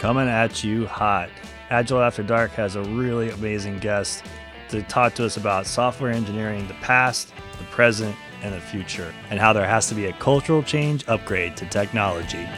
coming at you hot. Agile After Dark has a really amazing guest to talk to us about software engineering, the past, the present, and the future, and how there has to be a cultural change upgrade to technology.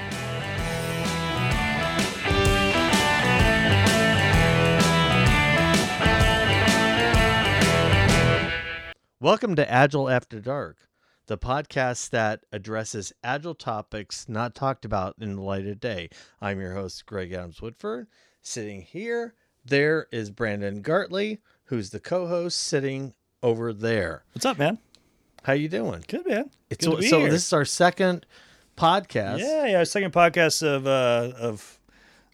Welcome to Agile After Dark, the podcast that addresses agile topics not talked about in the light of day. I'm your host, Greg Adams-Woodford. Sitting here, there is Brandon Gartley, who's the co-host sitting over there. What's up, man? How you doing? Good, man. Good to be here. This is our second podcast. Yeah, our second podcast of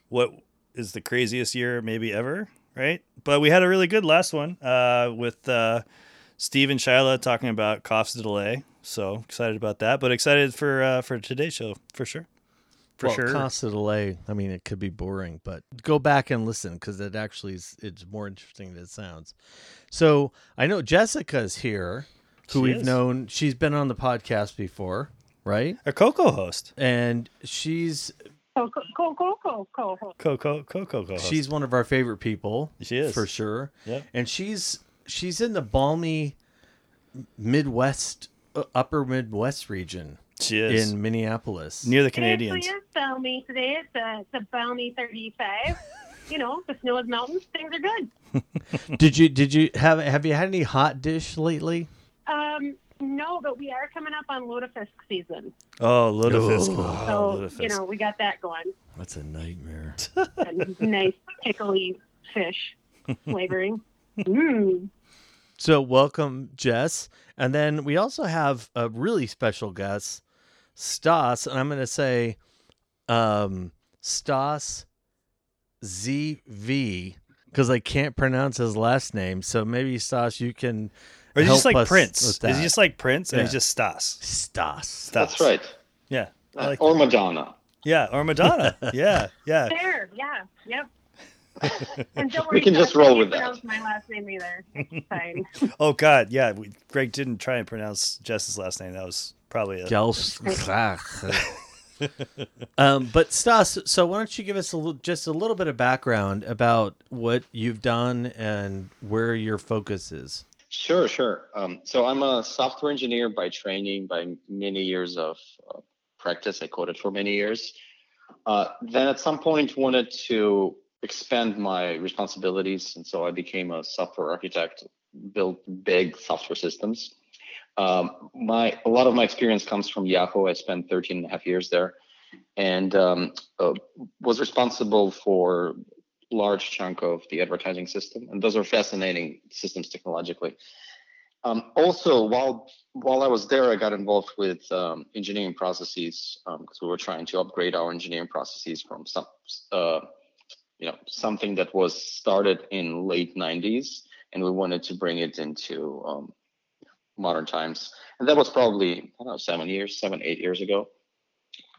what is the craziest year maybe ever, right? But we had a really good last one with... Steve and Shyla talking about Cough's Delay. So excited about that, but excited for today's show for sure. Cough's Delay. I mean, it could be boring, but go back and listen because it actually is, it's more interesting than it sounds. So I know Jessica's here, who we've known. She's been on the podcast before, right? A co-host, and she's co-host. She's one of our favorite people. She is for sure. Yeah, and she's in the balmy Midwest, upper Midwest region. She is. In Minneapolis. Near the Canadians. It actually is balmy today. It's a balmy 35. You know, the snow is melting. Things are good. Have you had any hot dish lately? No, but we are coming up on Lutefisk season. Oh, Lutefisk. Oh, so, you know, we got that going. That's a nightmare. A nice pickly fish flavoring. Mm. So welcome, Jess. And then we also have a really special guest, Stas. And I'm going to say Stas ZV because I can't pronounce his last name. So maybe, Stas, you can help us. Or he's just like Prince. Is he just like Prince? Yeah. Or he's just Stas? Stas. That's right. Yeah. Like or that. Madonna. Yeah, or Madonna. Yeah. There. Yeah. Yep. And don't worry, we can just roll with that. My last name either. Fine. Oh God, yeah. Greg didn't try and pronounce Jess's last name. That was probably but Stas, so why don't you give us a little bit of background about what you've done and where your focus is? Sure. So I'm a software engineer by training, by many years of practice. I coded for many years. Then at some point wanted to expand my responsibilities, and so I became a software architect, built big software systems. A lot of my experience comes from Yahoo. I spent 13 and a half years there, and was responsible for a large chunk of the advertising system, and those are fascinating systems technologically. Also, while I was there, I got involved with engineering processes because we were trying to upgrade our engineering processes from some something that was started in late 90s, and we wanted to bring it into modern times. And that was probably, 7, 8 years ago.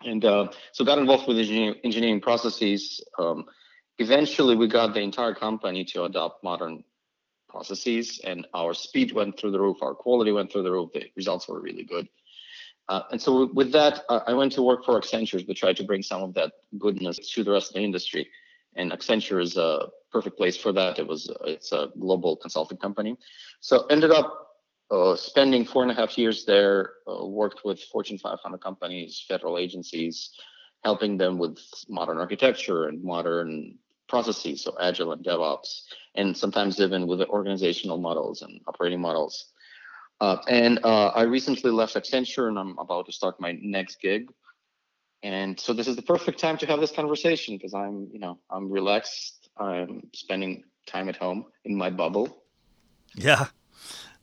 And so got involved with engineering processes. Eventually, we got the entire company to adopt modern processes, and our speed went through the roof, our quality went through the roof, the results were really good. And so with that, I went to work for Accenture to try to bring some of that goodness to the rest of the industry. And Accenture is a perfect place for that. It's a global consulting company. So ended up spending 4.5 years there, worked with Fortune 500 companies, federal agencies, helping them with modern architecture and modern processes, so Agile and DevOps, and sometimes even with the organizational models and operating models. I recently left Accenture, and I'm about to start my next gig. And so this is the perfect time to have this conversation because I'm relaxed. I'm spending time at home in my bubble. Yeah,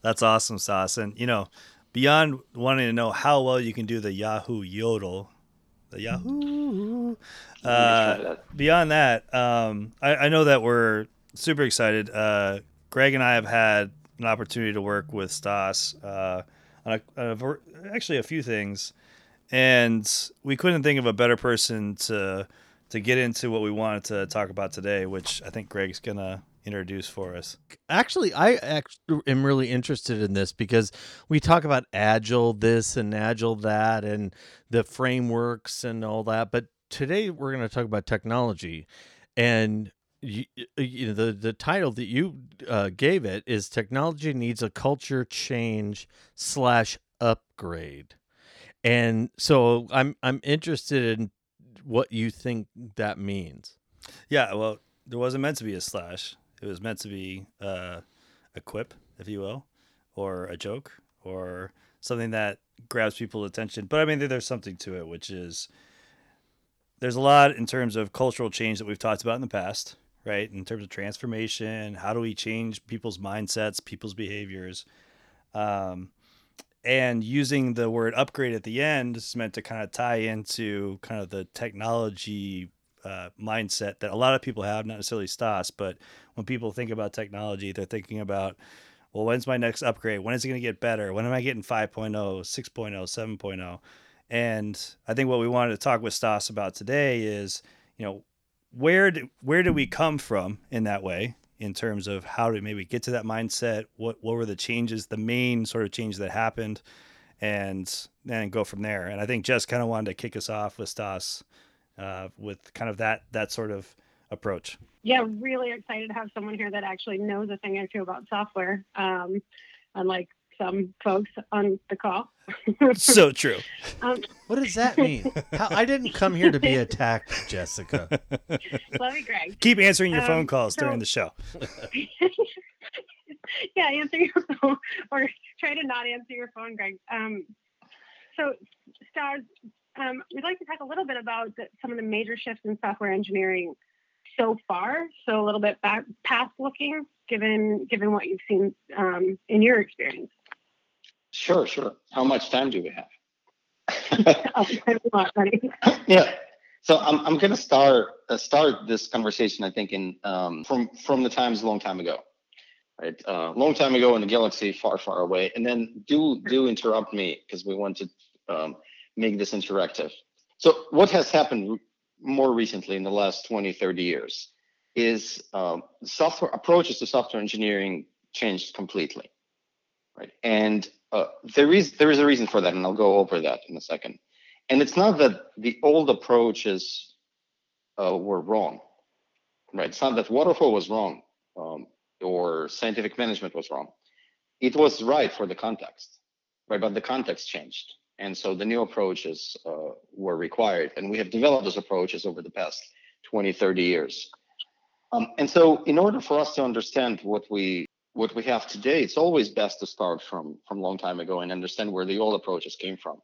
that's awesome, Stas. And, beyond wanting to know how well you can do the Yahoo Yodel, beyond that, I know that we're super excited. Greg and I have had an opportunity to work with Stas on a few things. And we couldn't think of a better person to get into what we wanted to talk about today, which I think Greg's going to introduce for us. Actually, I am really interested in this because we talk about Agile this and Agile that and the frameworks and all that. But today we're going to talk about technology, and you know, the title that you gave it is Technology Needs a Culture Change / Upgrade. And so I'm interested in what you think that means. Yeah, well, there wasn't meant to be a / It was meant to be a quip, if you will, or a joke, or something that grabs people's attention. But I mean, there's something to it, which is there's a lot in terms of cultural change that we've talked about in the past, right? In terms of transformation, how do we change people's mindsets, people's behaviors? And using the word upgrade at the end is meant to kind of tie into kind of the technology mindset that a lot of people have, not necessarily Stas, but when people think about technology, they're thinking about, well, when's my next upgrade? When is it going to get better? When am I getting 5.0, 6.0, 7.0? And I think what we wanted to talk with Stas about today is, you know, where do we come from in that way in terms of how to maybe get to that mindset? What were the changes, the main sort of changes that happened, and then go from there. And I think Jess kind of wanted to kick us off with Stas with kind of that sort of approach. Yeah, really excited to have someone here that actually knows a thing or two about software, unlike some folks on the call. So true. What does that mean? I didn't come here to be attacked, Jessica. Love you, Greg. Keep answering your phone calls during the show. Yeah, answer your phone, or try to not answer your phone, Greg. So, Stas, we'd like to talk a little bit about some of the major shifts in software engineering so far. So a little bit back, past looking, given what you've seen in your experience. Sure. How much time do we have? Yeah. So I'm going to start this conversation, I think, in from the times a long time ago, right? Long time ago in the galaxy, far away. And then do interrupt me because we want to make this interactive. So what has happened more recently in the last 20, 30 years is software approaches to software engineering changed completely, right? And there is a reason for that, and I'll go over that in a second. And it's not that the old approaches were wrong, right? It's not that waterfall was wrong or scientific management was wrong. It was right for the context, right? But the context changed. And so the new approaches were required, and we have developed those approaches over the past 20, 30 years. And so in order for us to understand what we have today, it's always best to start from a long time ago and understand where the old approaches came from.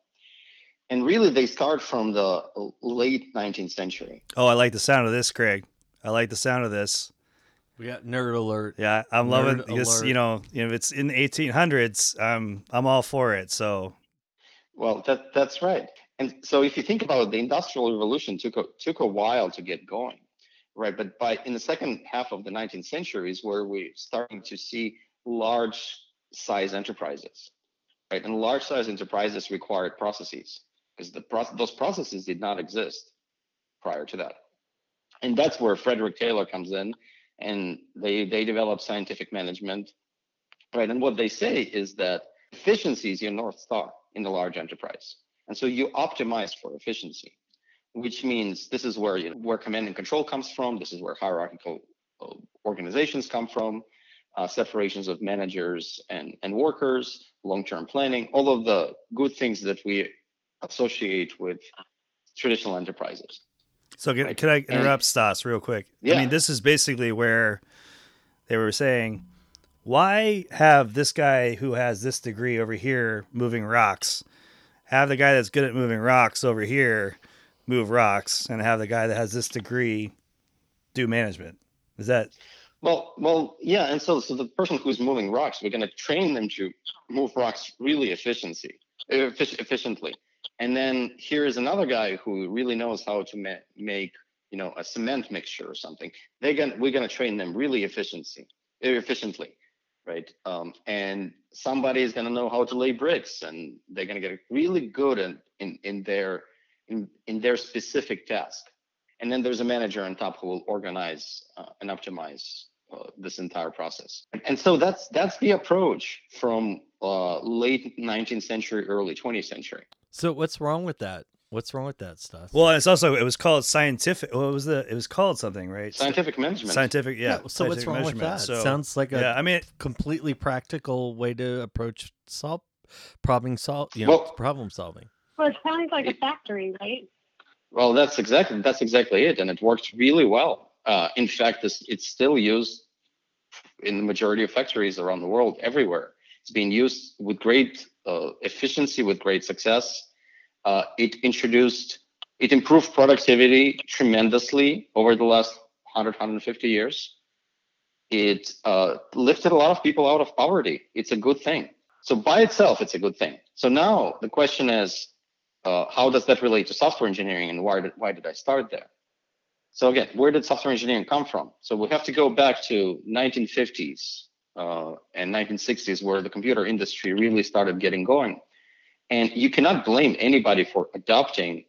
And really, they start from the late 19th century. Oh, I like the sound of this, Greg. I like the sound of this. We got nerd alert. Yeah, I'm nerd loving this. You know, if it's in the 1800s, I'm all for it, so... Well, that's right. And so if you think about it, the Industrial Revolution took a while to get going, right? But in the second half of the 19th century is where we're starting to see large size enterprises, right? And large size enterprises required processes because those processes did not exist prior to that. And that's where Frederick Taylor comes in, and they develop scientific management, right? And what they say is that efficiency is your North Star in the large enterprise. And so you optimize for efficiency, which means this is where where command and control comes from. This is where hierarchical organizations come from, separations of managers and workers, long-term planning, all of the good things that we associate with traditional enterprises. So can I interrupt, Stas, real quick? Yeah. I mean, this is basically where they were saying, why have this guy who has this degree over here moving rocks, have the guy that's good at moving rocks over here move rocks, and have the guy that has this degree do management? Is that... Well, yeah. And so the person who's moving rocks, we're going to train them to move rocks really efficiently. And then here is another guy who really knows how to make, you know, a cement mixture or something. We're going to train them really efficiently. Right. And somebody is going to know how to lay bricks, and they're going to get really good in their specific task. And then there's a manager on top who will organize and optimize this entire process. And so that's the approach from late 19th century, early 20th century. So what's wrong with that? What's wrong with that stuff? Well, it's also, it was called scientific. What was the? It was called something, right? Scientific management. Scientific, yeah. So what's wrong with that? So, sounds like a completely practical way to approach problem solving. Well, it sounds like a factory, right? Well, that's exactly it, and it works really well. In fact, it's still used in the majority of factories around the world, everywhere. It's being used with great efficiency, with great success. It improved productivity tremendously over the last 100, 150 years. It lifted a lot of people out of poverty. It's a good thing. So by itself, it's a good thing. So now the question is, how does that relate to software engineering, and why did I start there? So again, where did software engineering come from? So we have to go back to 1950s and 1960s, where the computer industry really started getting going. And you cannot blame anybody for adopting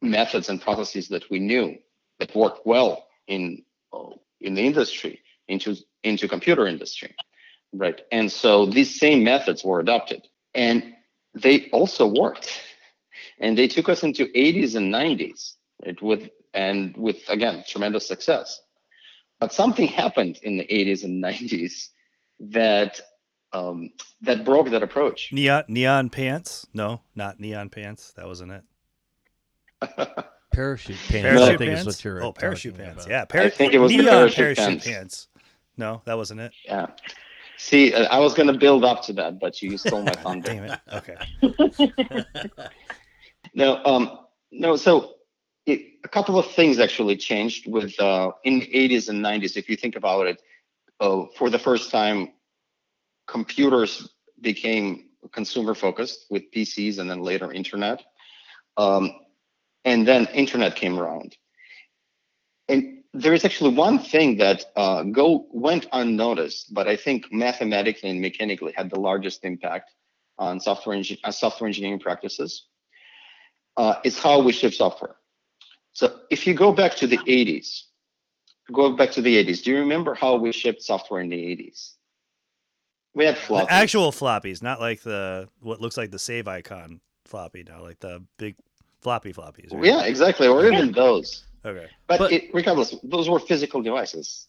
methods and processes that we knew that worked well in the industry, into computer industry, right? And so these same methods were adopted, and they also worked. And they took us into 80s and 90s, right, with again, tremendous success. But something happened in the 80s and 90s that broke that approach. Neon pants? No, not neon pants. That wasn't it. Parachute pants. Parachute I think pants? Is what you're parachute pants. About. Yeah, I think it was neon parachute pants. No, that wasn't it. Yeah. See, I was going to build up to that, but you stole my thunder. Damn it. Okay. So a couple of things actually changed with in the 80s and 90s, if you think about it, for the first time, computers became consumer focused with PCs, and then later internet. And then internet came around. And there is actually one thing that went unnoticed, but I think mathematically and mechanically had the largest impact on software engineering practices. It's how we ship software. So if you go back to the 80s, do you remember how we shipped software in the 80s? We had floppies. Actual floppies, not like what looks like the save icon floppy now, like the big floppy floppies. Right? Yeah, exactly. Or even those. Okay. But regardless, those were physical devices.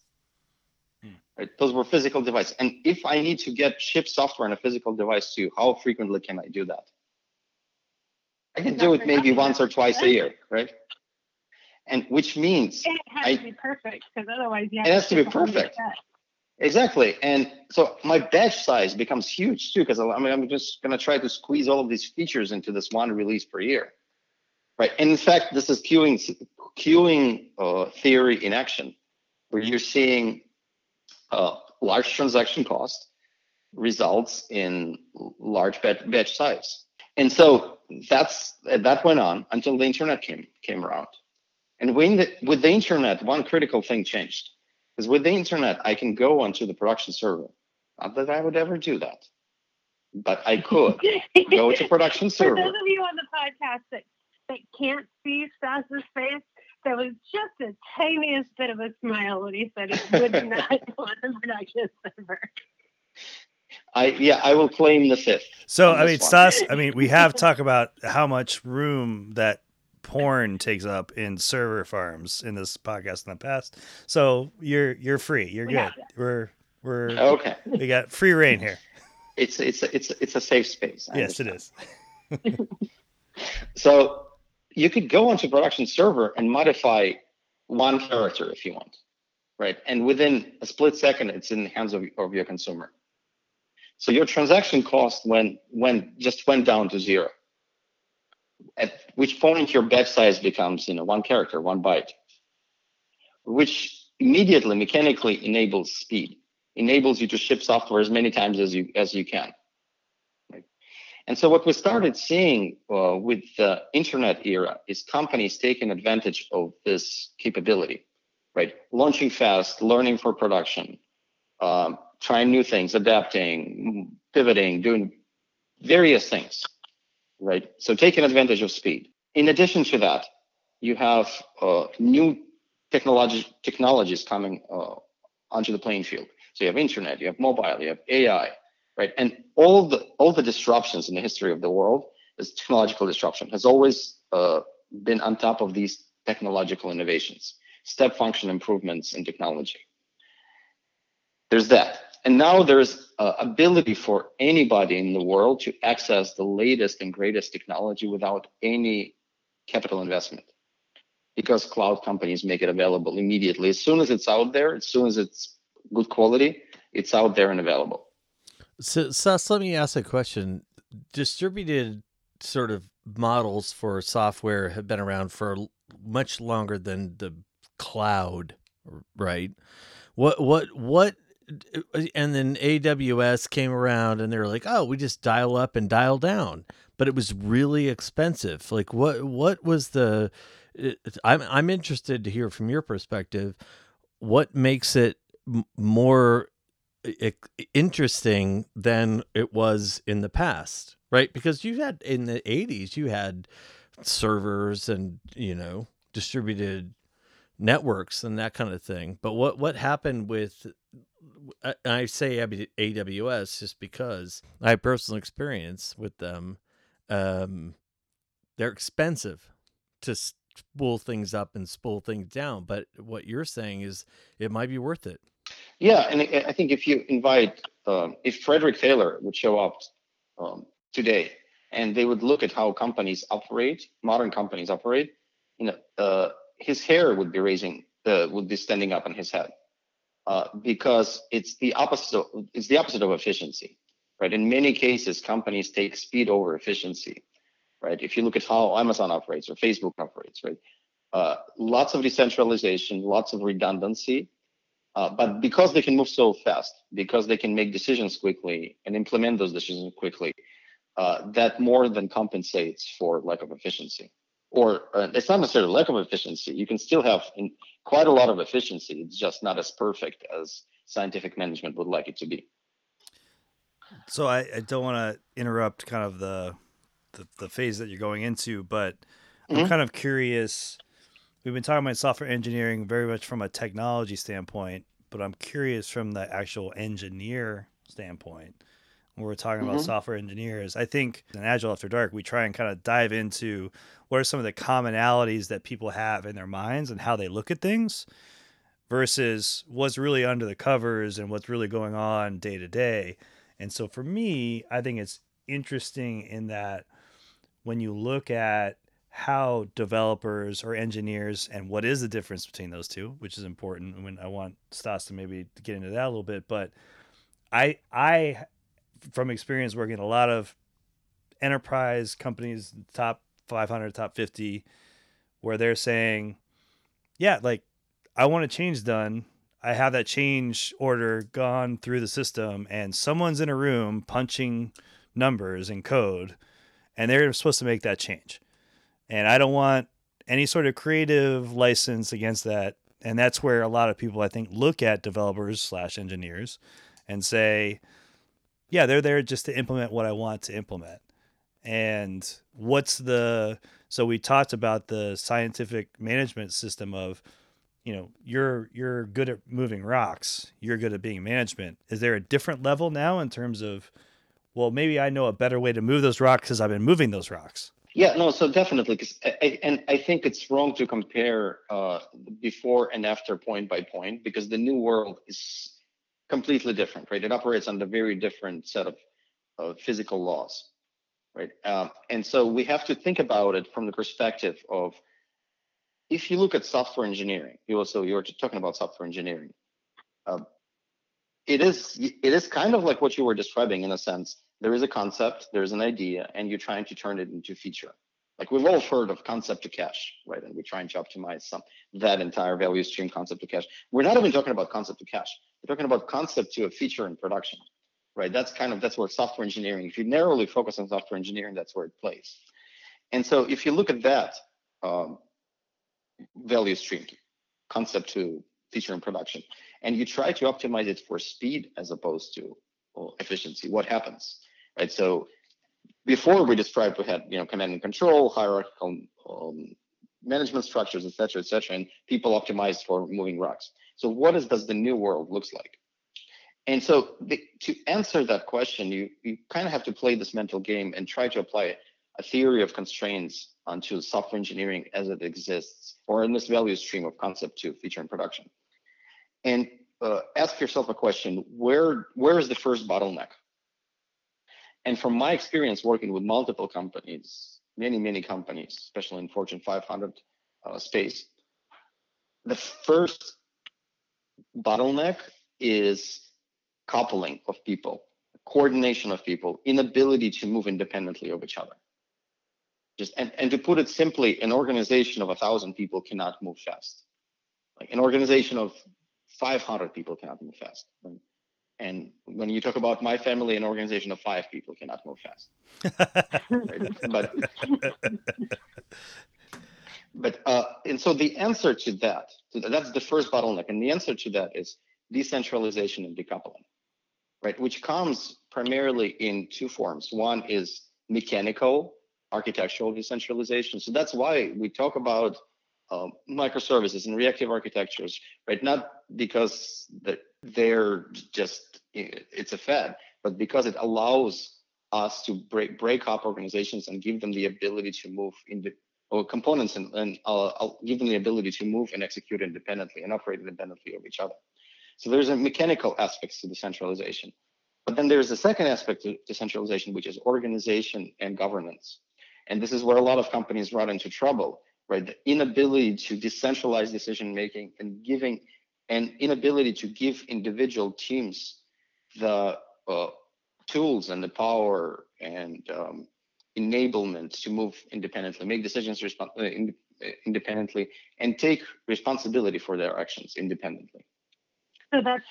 Right? Those were physical devices. And if I need to ship software on a physical device to you, how frequently can I do that? I can do it maybe once or twice a year, right? And which means it has to be perfect, because otherwise you have it has to be perfect. Exactly. And so my batch size becomes huge too, because I'm just going to try to squeeze all of these features into this one release per year, right? And in fact, this is queuing theory in action, where you're seeing large transaction cost results in large batch size. And so that went on until the internet came around. And with the internet, one critical thing changed. Because with the internet, I can go onto the production server. Not that I would ever do that, but I could go to production server. For those of you on the podcast that can't see Stas's face, there was just the tiniest bit of a smile when he said he would not go on the production server. I will claim the fifth. So, Stas, we have talked about how much room that porn takes up in server farms in this podcast in the past. So you're free. You're good. We're okay. We got free reign here. It's a safe space. Yes, it is. So you could go onto production server and modify one character if you want, right? And within a split second, it's in the hands of your consumer. So your transaction cost went down to zero. At which point your batch size becomes, one character, one byte, which immediately mechanically enables speed, enables you to ship software as many times as you can. Right? And so what we started seeing with the internet era is companies taking advantage of this capability, right? Launching fast, learning for production, trying new things, adapting, pivoting, doing various things. Right, so taking advantage of speed. In addition to that, you have new technologies coming onto the playing field. So you have internet, you have mobile, you have AI, right? And all the disruptions in the history of the world is technological disruption, has always been on top of these technological innovations, step function improvements in technology. There's that. And now there's ability for anybody in the world to access the latest and greatest technology without any capital investment, because cloud companies make it available immediately. As soon as it's out there, as soon as it's good quality, it's out there and available. So, Stas, let me ask a question. Distributed sort of models for software have been around for much longer than the cloud, right? What? And then AWS came around and they were like, oh, we just dial up and dial down. But it was really expensive. Like what was the, I'm interested to hear from your perspective, what makes it more interesting than it was in the past, right? Because you had in the 80s, you had servers and, you know, distributed networks and that kind of thing. But what happened with, I say AWS just because I have personal experience with them. They're expensive to spool things up and spool things down. But what you're saying is it might be worth it. Yeah. And I think if you invite, if Frederick Taylor would show up today and they would look at how companies operate, modern companies operate, you know, his hair would be raising, would be standing up on his head. Because it's the opposite of efficiency, right? In many cases, companies take speed over efficiency, right? If you look at how Amazon operates or Facebook operates, right? Lots of decentralization, lots of redundancy, but because they can move so fast, because they can make decisions quickly and implement those decisions quickly, that more than compensates for lack of efficiency. Or it's not necessarily lack of efficiency. You can still have quite a lot of efficiency. It's just not as perfect as scientific management would like it to be. So I don't want to interrupt kind of the phase that you're going into, but I'm kind of curious. We've been talking about software engineering very much from a technology standpoint, but I'm curious from the actual engineer standpoint. When we're talking about software engineers, I think in Agile After Dark, we try and kind of dive into what are some of the commonalities that people have in their minds and how they look at things versus what's really under the covers and what's really going on day to day. And so for me, I think it's interesting in that when you look at how developers or engineers and what is the difference between those two, which is important. I mean, I want Stas to maybe get into that a little bit, but I from experience working in a lot of enterprise companies, top 500, top 50, where they're saying, yeah, like I want a change done. I have that change order gone through the system and someone's in a room punching numbers and code and they're supposed to make that change. And I don't want any sort of creative license against that. And that's where a lot of people, I think, look at developers/engineers and say, yeah, they're there just to implement what I want to implement. And so we talked about the scientific management system of, you know, you're good at moving rocks. You're good at being management. Is there a different level now in terms of, well, maybe I know a better way to move those rocks because I've been moving those rocks? Yeah, no, so definitely. 'Cause I think it's wrong to compare before and after point by point, because the new world is completely different, right? It operates under very different set of physical laws, right? And so we have to think about it from the perspective of, if you look at software engineering, you're talking about software engineering. It is kind of like what you were describing in a sense. There is a concept, there is an idea, and you're trying to turn it into feature. Like we've all heard of concept to cache, right? And we're trying to optimize that entire value stream, concept to cache. We're not even talking about concept to cache. We're talking about concept to a feature in production, right? That's where software engineering, if you narrowly focus on software engineering, that's where it plays. And so if you look at that value stream, concept to feature in production, and you try to optimize it for speed as opposed to efficiency, what happens, right? So before we described, we had, you know, command and control, hierarchical management structures, et cetera, and people optimized for moving rocks. So what does the new world looks like? And so to answer that question, you kind of have to play this mental game and try to apply it. a theory of constraints onto software engineering as it exists, or in this value stream of concept to feature and production. And ask yourself a question, where is the first bottleneck? And from my experience working with multiple companies, many companies, especially in Fortune 500 space, the first bottleneck is coupling of people, coordination of people, inability to move independently of each other. And to put it simply, an organization of 1,000 people cannot move fast. Like an organization of 500 people cannot move fast. And when you talk about my family, an organization of 5 people cannot move fast. And so the answer to that, that's the first bottleneck. And the answer to that is decentralization and decoupling, right? Which comes primarily in two forms. One is mechanical, architectural decentralization. So that's why we talk about microservices and reactive architectures, right? Not because they're just, it's a fad, but because it allows us to break up organizations and give them the ability to move in the components and give them the ability to move and execute independently and operate independently of each other. So there's a mechanical aspects to decentralization. But then there's a second aspect to decentralization, which is organization and governance. And this is where a lot of companies run into trouble, right? The inability to decentralize decision-making and giving, and inability to give individual teams the tools and the power and enablement to move independently, make decisions independently, and take responsibility for their actions independently. So that's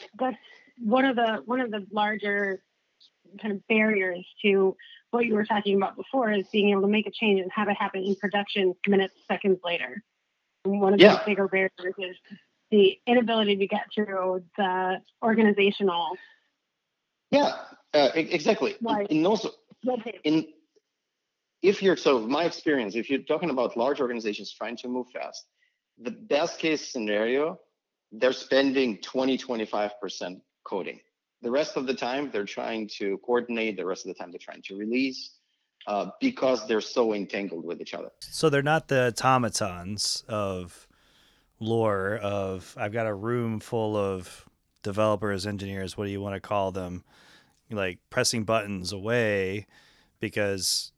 one of the larger kind of barriers to what you were talking about before is being able to make a change and have it happen in production minutes, seconds later. And one of the bigger barriers is the inability to get through the organizational. Yeah, exactly. My experience, if you're talking about large organizations trying to move fast, the best case scenario, they're spending 20-25% coding. The rest of the time, they're trying to coordinate. The rest of the time, they're trying to release because they're so entangled with each other. So they're not the automatons of lore of I've got a room full of developers, engineers, what do you want to call them, like pressing buttons away, because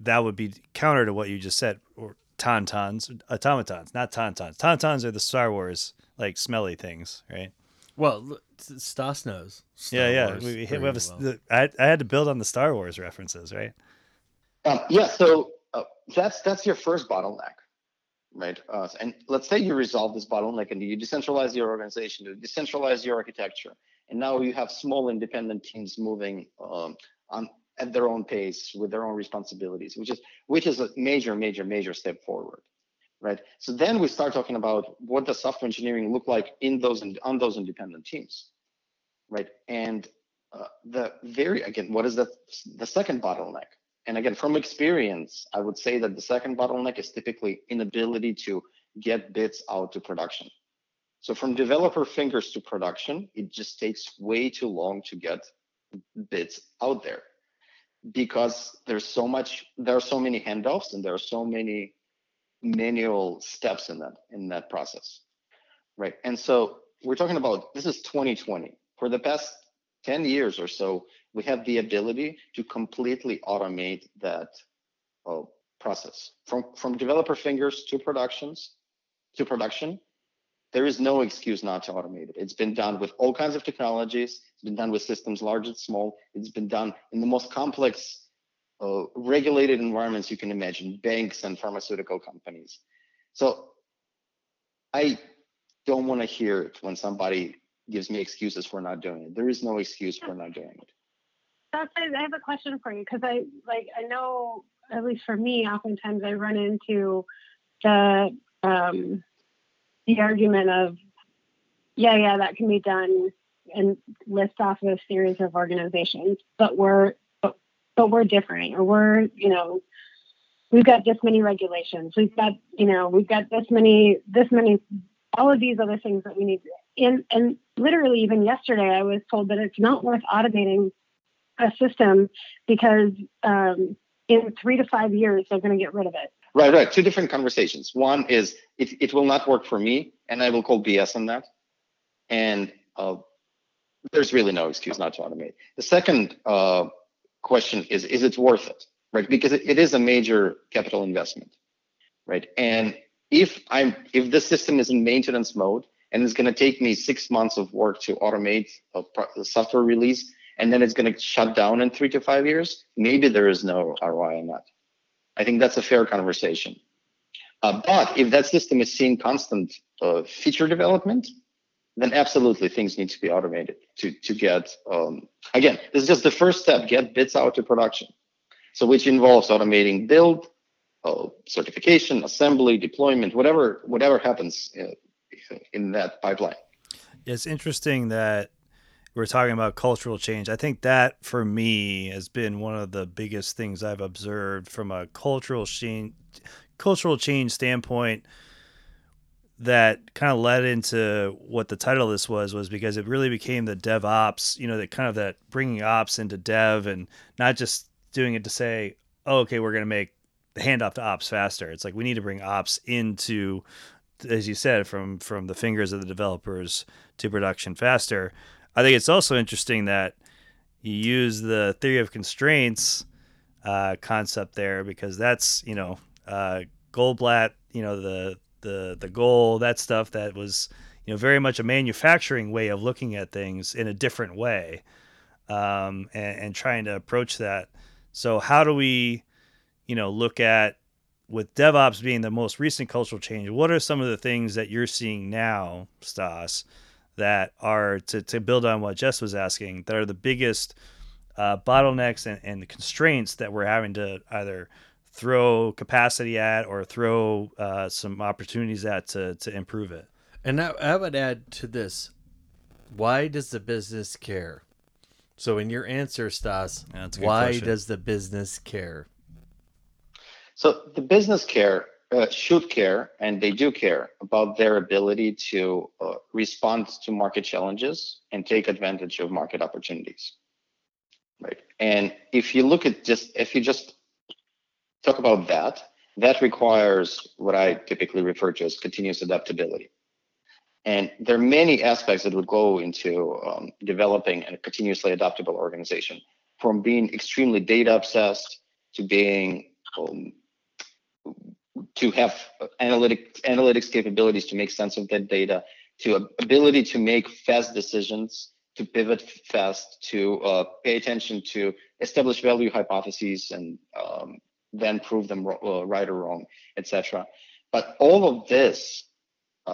that would be counter to what you just said. Or automatons, not tauntauns. Tauntauns are the Star Wars, like smelly things, right? Well, Stas knows. Star Wars. I had to build on the Star Wars references, right? So that's your first bottleneck, right? And let's say you resolve this bottleneck and you decentralize your organization, you decentralize your architecture, and now you have small independent teams moving at their own pace with their own responsibilities, which is a major step forward. Right. So then we start talking about what does software engineering look like in those and on those independent teams, right? And what is the second bottleneck? And again, from experience, I would say that the second bottleneck is typically inability to get bits out to production. So from developer fingers to production, it just takes way too long to get bits out there because there are so many handoffs and there are so many manual steps in that process, right? And so we're talking about, this is 2020. For the past 10 years or so, we have the ability to completely automate that process from developer fingers to production. There is no excuse not to automate it. It's been done with all kinds of technologies. It's been done with systems large and small. It's been done in the most complex regulated environments you can imagine, banks and pharmaceutical companies. So I don't want to hear it when somebody gives me excuses for not doing it. There is no excuse for not doing it. That's, I have a question for you, because I know, at least for me, oftentimes I run into the argument of, that can be done, and list off a series of organizations, but we're different, or we've got this many regulations. We've got this many, all of these other things that we need. And literally even yesterday, I was told that it's not worth automating a system because in 3 to 5 years, they're going to get rid of it. Right. Two different conversations. One is it will not work for me, and I will call BS on that. And there's really no excuse not to automate. The second question is it worth it? Right, because it is a major capital investment, right? And if the system is in maintenance mode and it's going to take me 6 months of work to automate a software release, and then it's going to shut down in 3 to 5 years, maybe there is no ROI on that. I think that's a fair conversation. But if that system is seeing constant feature development, then absolutely things need to be automated to get, again, this is just the first step, get bits out to production. So which involves automating build, certification, assembly, deployment, whatever happens in that pipeline. It's interesting that we're talking about cultural change. I think that for me has been one of the biggest things I've observed from a cultural change standpoint that kind of led into what the title of this was because it really became the DevOps, that kind of that bringing ops into dev and not just doing it to say, oh, okay, we're going to make the handoff to ops faster. It's like we need to bring ops into, as you said, from the fingers of the developers to production faster. I think it's also interesting that you use the theory of constraints concept there, because that's, Goldblatt, the goal, that stuff that was, very much a manufacturing way of looking at things in a different way and trying to approach that. So how do we, look at, with DevOps being the most recent cultural change, what are some of the things that you're seeing now, Stas, that are, to build on what Jess was asking, that are the biggest bottlenecks and the constraints that we're having to either throw capacity at or throw some opportunities at to improve it? And I would add to this, why does the business care? So in your answer, Stas, why question. Does the business care? So the business should care, and they do care about their ability to respond to market challenges and take advantage of market opportunities, right? And if you look at if you just talk about that requires what I typically refer to as continuous adaptability. And there are many aspects that would go into developing a continuously adaptable organization, from being extremely data obsessed to being to have analytics capabilities to make sense of that data, to ability to make fast decisions, to pivot fast, to pay attention to establish value hypotheses and then prove them right or wrong, etc. But all of this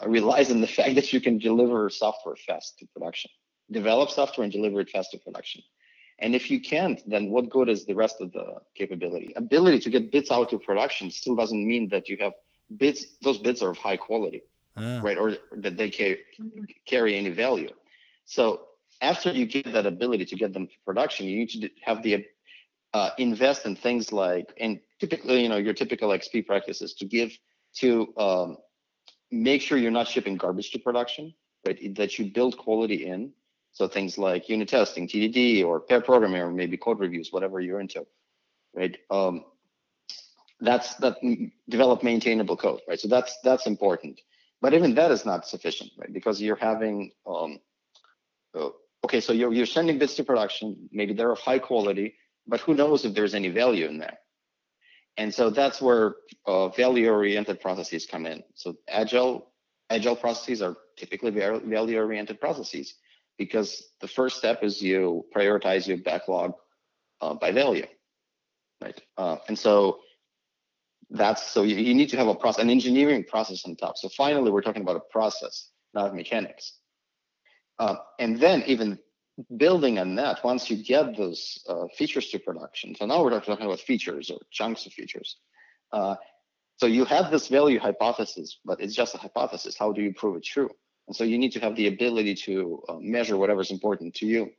relies on the fact that you can deliver software fast to production, develop software and deliver it fast to production. And if you can't, then what good is the rest of the capability? Ability to get bits out to production still doesn't mean that you have bits. Those bits are of high quality, right? Or that they carry any value. So after you get that ability to get them to production, you need to have the invest in things like, and typically, your typical XP practices to give to, make sure you're not shipping garbage to production, right? That you build quality in. So things like unit testing, TDD, or pair programming, or maybe code reviews, whatever you're into, right? That develop maintainable code, right? So that's important. But even that is not sufficient, right? Because you're having, so you're sending bits to production, maybe they're of high quality, but who knows if there's any value in there? And so that's where value-oriented processes come in. So agile processes are typically value-oriented processes, because the first step is you prioritize your backlog by value, right? And so you need to have a process, an engineering process on top. So finally, we're talking about a process, not mechanics. And then even building on that, once you get those features to production, so now we're talking about features or chunks of features. So you have this value hypothesis, but it's just a hypothesis. How do you prove it true? And so you need to have the ability to measure whatever's important to you,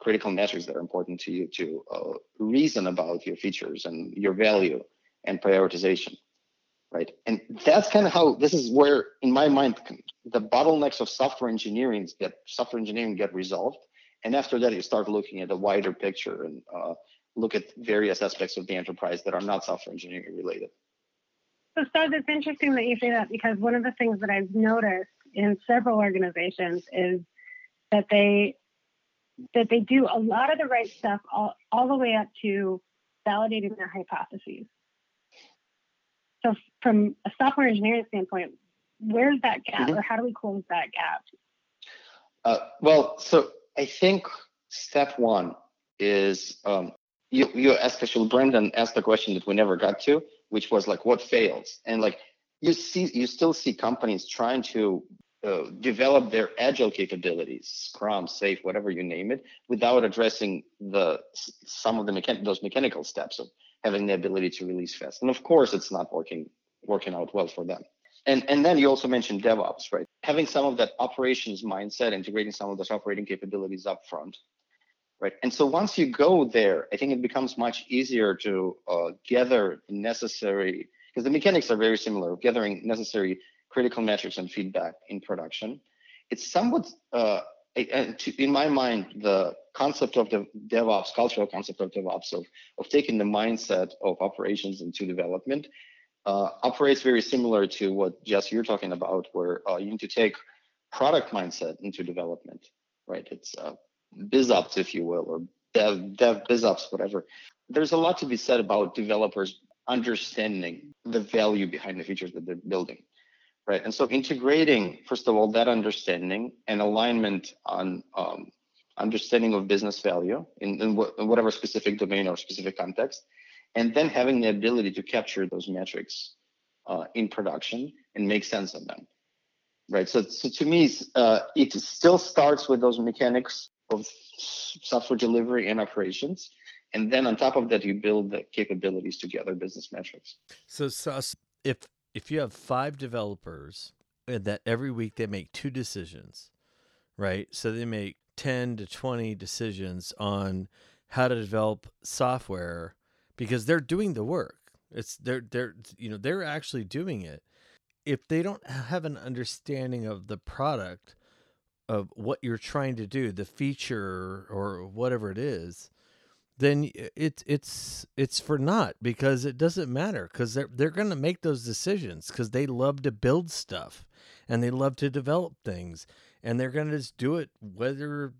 critical metrics that are important to you, to reason about your features and your value and prioritization, right? And that's kind of how, this is where, in my mind, the bottlenecks of software engineering get resolved. And after that, you start looking at a wider picture and look at various aspects of the enterprise that are not software engineering related. So, Stas, it's interesting that you say that, because one of the things that I've noticed in several organizations is that they do a lot of the right stuff all the way up to validating their hypotheses. So from a software engineering standpoint, where's that gap, or how do we close that gap? So I think step one is, you especially Brandon asked the question that we never got to, which was like, what fails? And like, you still see companies trying to develop their agile capabilities, Scrum, SAFe, whatever you name it, without addressing some of those mechanical steps of having the ability to release fast. And of course, it's not working out well for them. And then you also mentioned DevOps, right? Having some of that operations mindset, integrating some of those operating capabilities up front, right? And so once you go there, I think it becomes much easier to gather necessary, because the mechanics are very similar, gathering necessary critical metrics and feedback in production. It's somewhat, in my mind, the concept of the DevOps, cultural concept of DevOps, of taking the mindset of operations into development, operates very similar to what, Jess, you're talking about, where you need to take product mindset into development, right? It's BizOps, if you will, or dev BizOps, whatever. There's a lot to be said about developers understanding the value behind the features that they're building, right? And so integrating, first of all, that understanding and alignment on understanding of business value in whatever specific domain or specific context, and then having the ability to capture those metrics in production and make sense of them, right? So to me, it still starts with those mechanics of software delivery and operations. And then on top of that, you build the capabilities to gather business metrics. So, Stas, if you have 5 developers and that every week they make 2 decisions, right? So they make 10 to 20 decisions on how to develop software, because they're doing the work. It's they're actually doing it. If they don't have an understanding of the product, of what you're trying to do, the feature or whatever it is, then it's for naught, because it doesn't matter, because they're going to make those decisions because they love to build stuff and they love to develop things, and they're going to just do it whether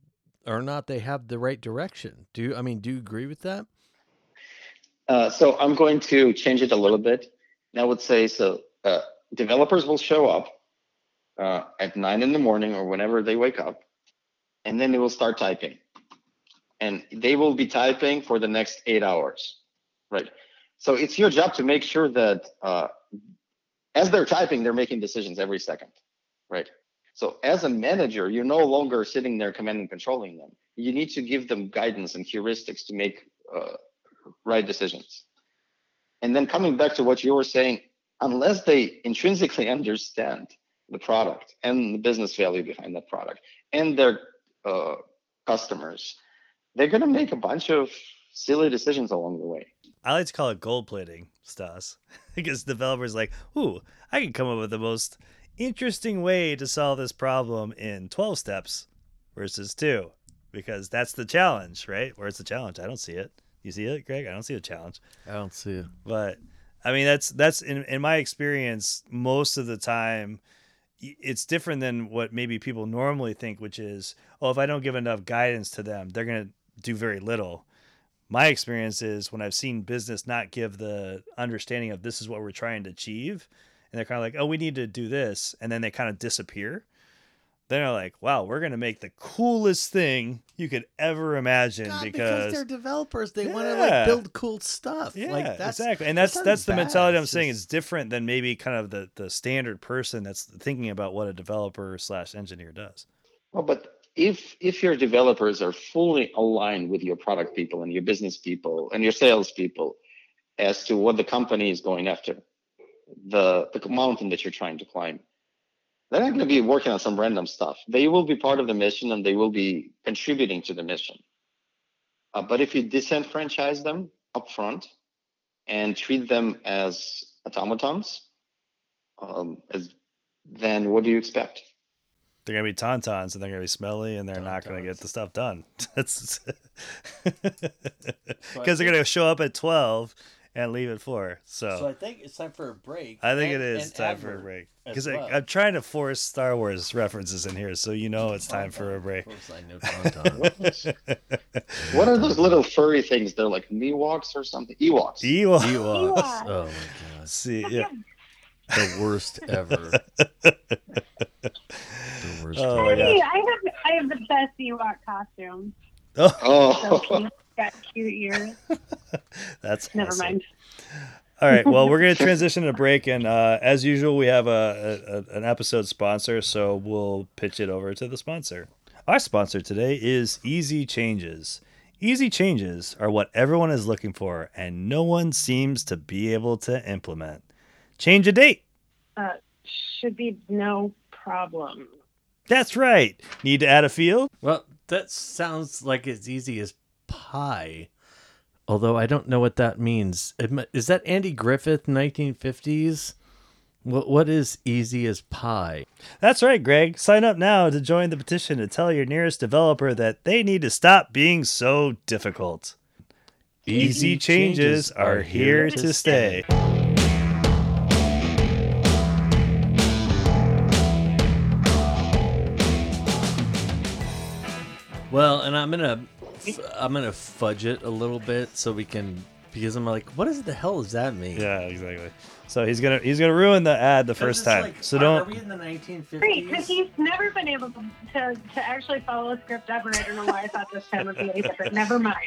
or not they have the right direction. Do you agree with that? So I'm going to change it a little bit. And I would say, developers will show up at 9 a.m. or whenever they wake up, and then they will start typing. And they will be typing for the next 8 hours, right? So it's your job to make sure that as they're typing, they're making decisions every second, right? So as a manager, you're no longer sitting there command and controlling them. You need to give them guidance and heuristics to make right decisions. And then coming back to what you were saying, unless they intrinsically understand the product and the business value behind that product and their customers, they're going to make a bunch of silly decisions along the way. I like to call it gold plating, Stas, because developers like, ooh, I can come up with the most interesting way to solve this problem in 12 steps versus 2, because that's the challenge, right? Where's the challenge? I don't see it. You see it, Greg? I don't see the challenge. I don't see it. But I mean, that's in my experience, most of the time, it's different than what maybe people normally think, which is, oh, if I don't give enough guidance to them, they're going to do very little. My experience is when I've seen business not give the understanding of this is what we're trying to achieve, and they're kind of like, oh, we need to do this, and then they kind of disappear. They're like, wow, we're going to make the coolest thing you could ever imagine. God, because they're developers. They want to like build cool stuff. Yeah, like, that's, exactly. And that's the mentality I'm saying is different than maybe kind of the standard person that's thinking about what a developer/engineer does. Well, but if your developers are fully aligned with your product people and your business people and your sales people as to what the company is going after, the mountain that you're trying to climb, they're not going to be working on some random stuff. They will be part of the mission and they will be contributing to the mission. But if you disenfranchise them up front and treat them as automatons, then what do you expect? They're going to be tauntauns and they're going to be smelly and they're not going to get the stuff done. Because they're going to show up at 12 and leave at 4. So I think it's time for a break. I think it is time for a break. Because I'm trying to force Star Wars references in here, so you know it's time for a break. What are those little furry things? They're like Ewoks or something? Ewoks. Oh, my God. See, yeah. The worst ever. The worst. Oh, hey, I have the best Ewok costume. Oh, so cute. Got cute ears. That's never awesome. Mind. All right. Well, we're going to transition to break, and as usual, we have an episode sponsor, so we'll pitch it over to the sponsor. Our sponsor today is Easy Changes. Easy changes are what everyone is looking for, and no one seems to be able to implement. Change a date. Should be no problem. That's right. Need to add a field? Well, that sounds like as easy as pie. Although I don't know what that means. Is that Andy Griffith, 1950s? What is easy as pie? That's right, Greg. Sign up now to join the petition to tell your nearest developer that they need to stop being so difficult. Easy changes are here to stay. Well, and I'm gonna fudge it a little bit so we can, because I'm like, what is the hell does that mean? Yeah, exactly. So he's gonna ruin the ad the first time. Like, so don't. Are we in the 1950s? Great, because he's never been able to actually follow a script ever. I don't know why I thought this time would be either, but never mind.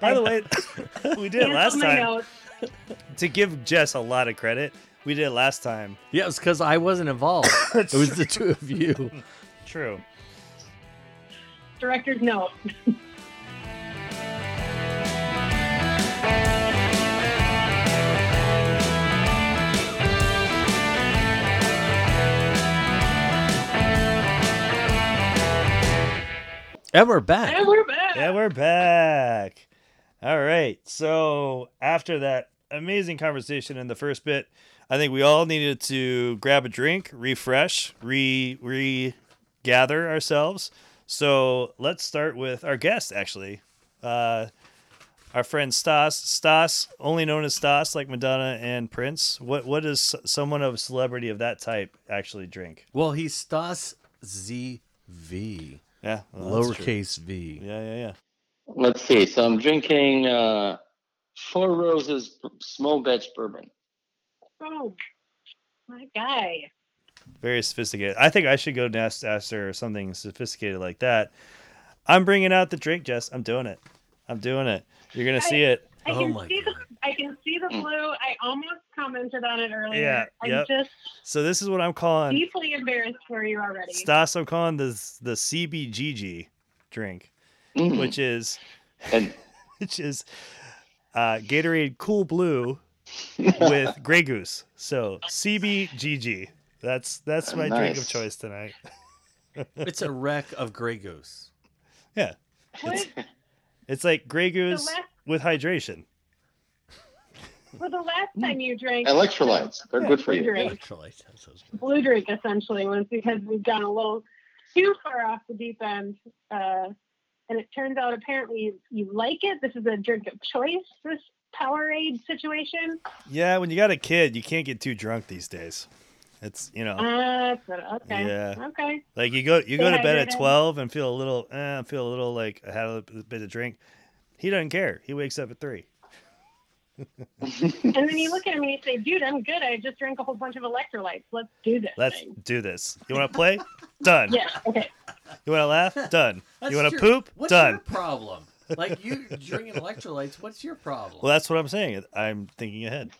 By the way, we did it last time. Notes. To give Jess a lot of credit, we did it last time. Yeah, it was because I wasn't involved. It was the two of you. True. Director's note. And we're back. All right. So after that amazing conversation in the first bit, I think we all needed to grab a drink, refresh, regather ourselves. So let's start with our guest, actually, our friend Stas. Stas, only known as Stas, like Madonna and Prince. What does someone of a celebrity of that type actually drink? Well, he's Stas ZV. Yeah, well, lowercase v. Yeah. Let's see. So I'm drinking Four Roses small batch bourbon. Oh, my guy. Very sophisticated. I think I should go nest after something sophisticated like that. I'm bringing out the drink, Jess. I'm doing it. You're gonna see it. I can see the blue. I almost commented on it earlier. Yeah. So this is what I'm calling. Deeply embarrassed for you already. Stas, I'm calling the CBGG drink, which is Gatorade Cool Blue with Grey Goose. So CBGG. That's my drink of choice tonight. It's a wreck of Grey Goose. Yeah. It's like Grey Goose with hydration. Well, the last time you drank... Electrolytes. They're good for you. Electrolytes. Blue drink, essentially, was because we've gone a little too far off the deep end. And it turns out, apparently, you like it. This is a drink of choice, this Powerade situation. Yeah, when you got a kid, you can't get too drunk these days. It's, you know. Okay. Yeah. Okay. Like you go to bed at 12 and feel a little, like I had a bit of drink. He doesn't care. He wakes up at 3. And then you look at him and you say, dude, I'm good. I just drank a whole bunch of electrolytes. Let's do this. You want to play? Done. Yeah. Okay. You want to laugh? Done. You want to poop? What's done. What's your problem? Like you drinking electrolytes. What's your problem? Well, that's what I'm saying. I'm thinking ahead.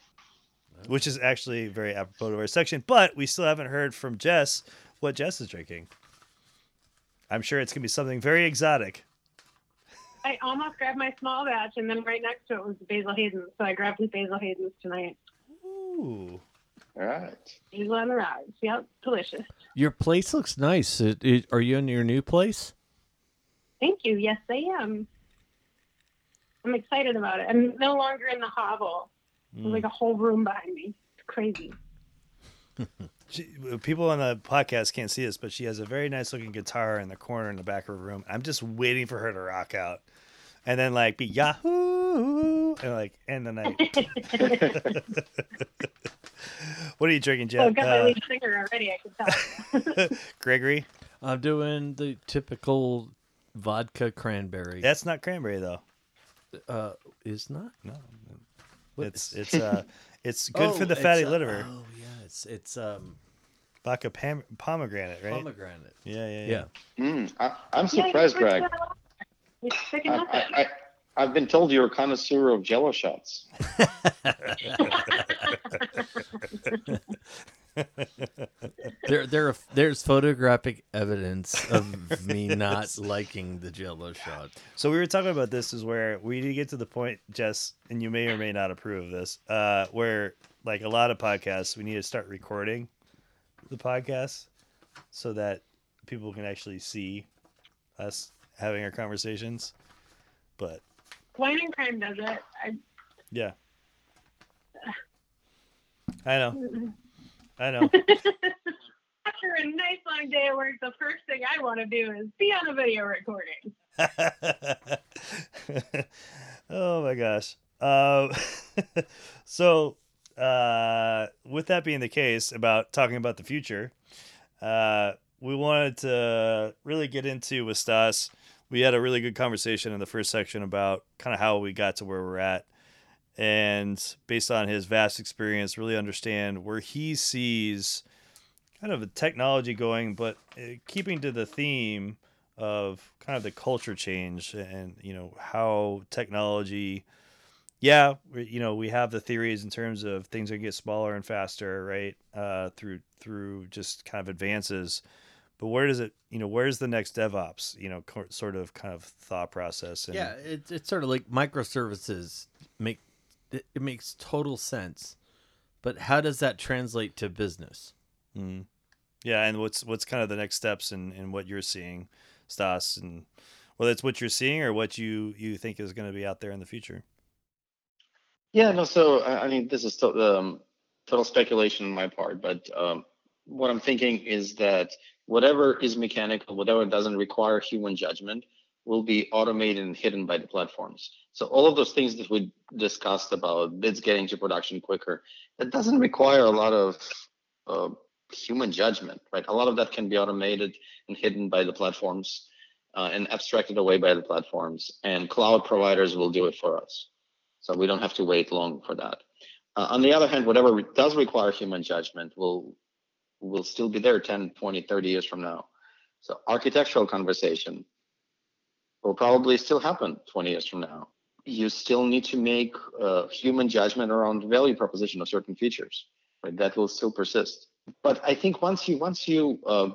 Which is actually very apropos to our section, but we still haven't heard from Jess what Jess is drinking. I'm sure it's going to be something very exotic. I almost grabbed my small batch, and then right next to it was the Basil Hayden's, so I grabbed the Basil Hayden's tonight. Ooh. All right. Basil on the rocks. Yep, delicious. Your place looks nice. Are you in your new place? Thank you. Yes, I am. I'm excited about it. I'm no longer in the hovel. Like a whole room behind me. It's crazy. people on the podcast can't see this, but she has a very nice looking guitar in the corner in the back of her room. I'm just waiting for her to rock out and then like be Yahoo and like end the night. What are you drinking, Jeff? Oh, I've got my lead singer already, I can tell. Gregory? I'm doing the typical vodka cranberry. That's not cranberry, though. Is not? No. What? It's good for the fatty liver. Oh, yeah. It's vodka pomegranate, right? Pomegranate. Yeah. I'm surprised, Greg. I've been told you're a connoisseur of Jello shots. There's photographic evidence of me not liking the Jello shot. So we were talking about this is where we did get to the point, Jess, and you may or may not approve of this, where like a lot of podcasts, we need to start recording the podcast so that people can actually see us having our conversations. But Wine and Crime does it. Yeah. I know. After a nice long day at work, the first thing I want to do is be on a video recording. Oh my gosh. So with that being the case, about talking about the future, we wanted to really get into with Stas. We had a really good conversation in the first section about kind of how we got to where we're at. And based on his vast experience, really understand where he sees kind of the technology going, but keeping to the theme of kind of the culture change and, you know, how technology, we have the theories in terms of things that get smaller and faster, right? Through just kind of advances. But where does it, where's the next DevOps, sort of kind of thought process? And... Yeah, it's sort of like microservices it makes total sense. But how does that translate to business? Mm. Yeah, and what's kind of the next steps and what you're seeing, Stas, and whether it's what you're seeing or what you think is going to be out there in the future? Yeah, no, so I mean, this is total speculation on my part, but what I'm thinking is that whatever is mechanical, whatever doesn't require human judgment will be automated and hidden by the platforms. So all of those things that we discussed about bids getting to production quicker, that doesn't require a lot of human judgment, right? A lot of that can be automated and hidden by the platforms and abstracted away by the platforms, and cloud providers will do it for us. So we don't have to wait long for that. On the other hand, whatever does require human judgment will still be there 10, 20, 30 years from now. So architectural conversation will probably still happen 20 years from now. You still need to make human judgment around value proposition of certain features, right? That will still persist. But I think once you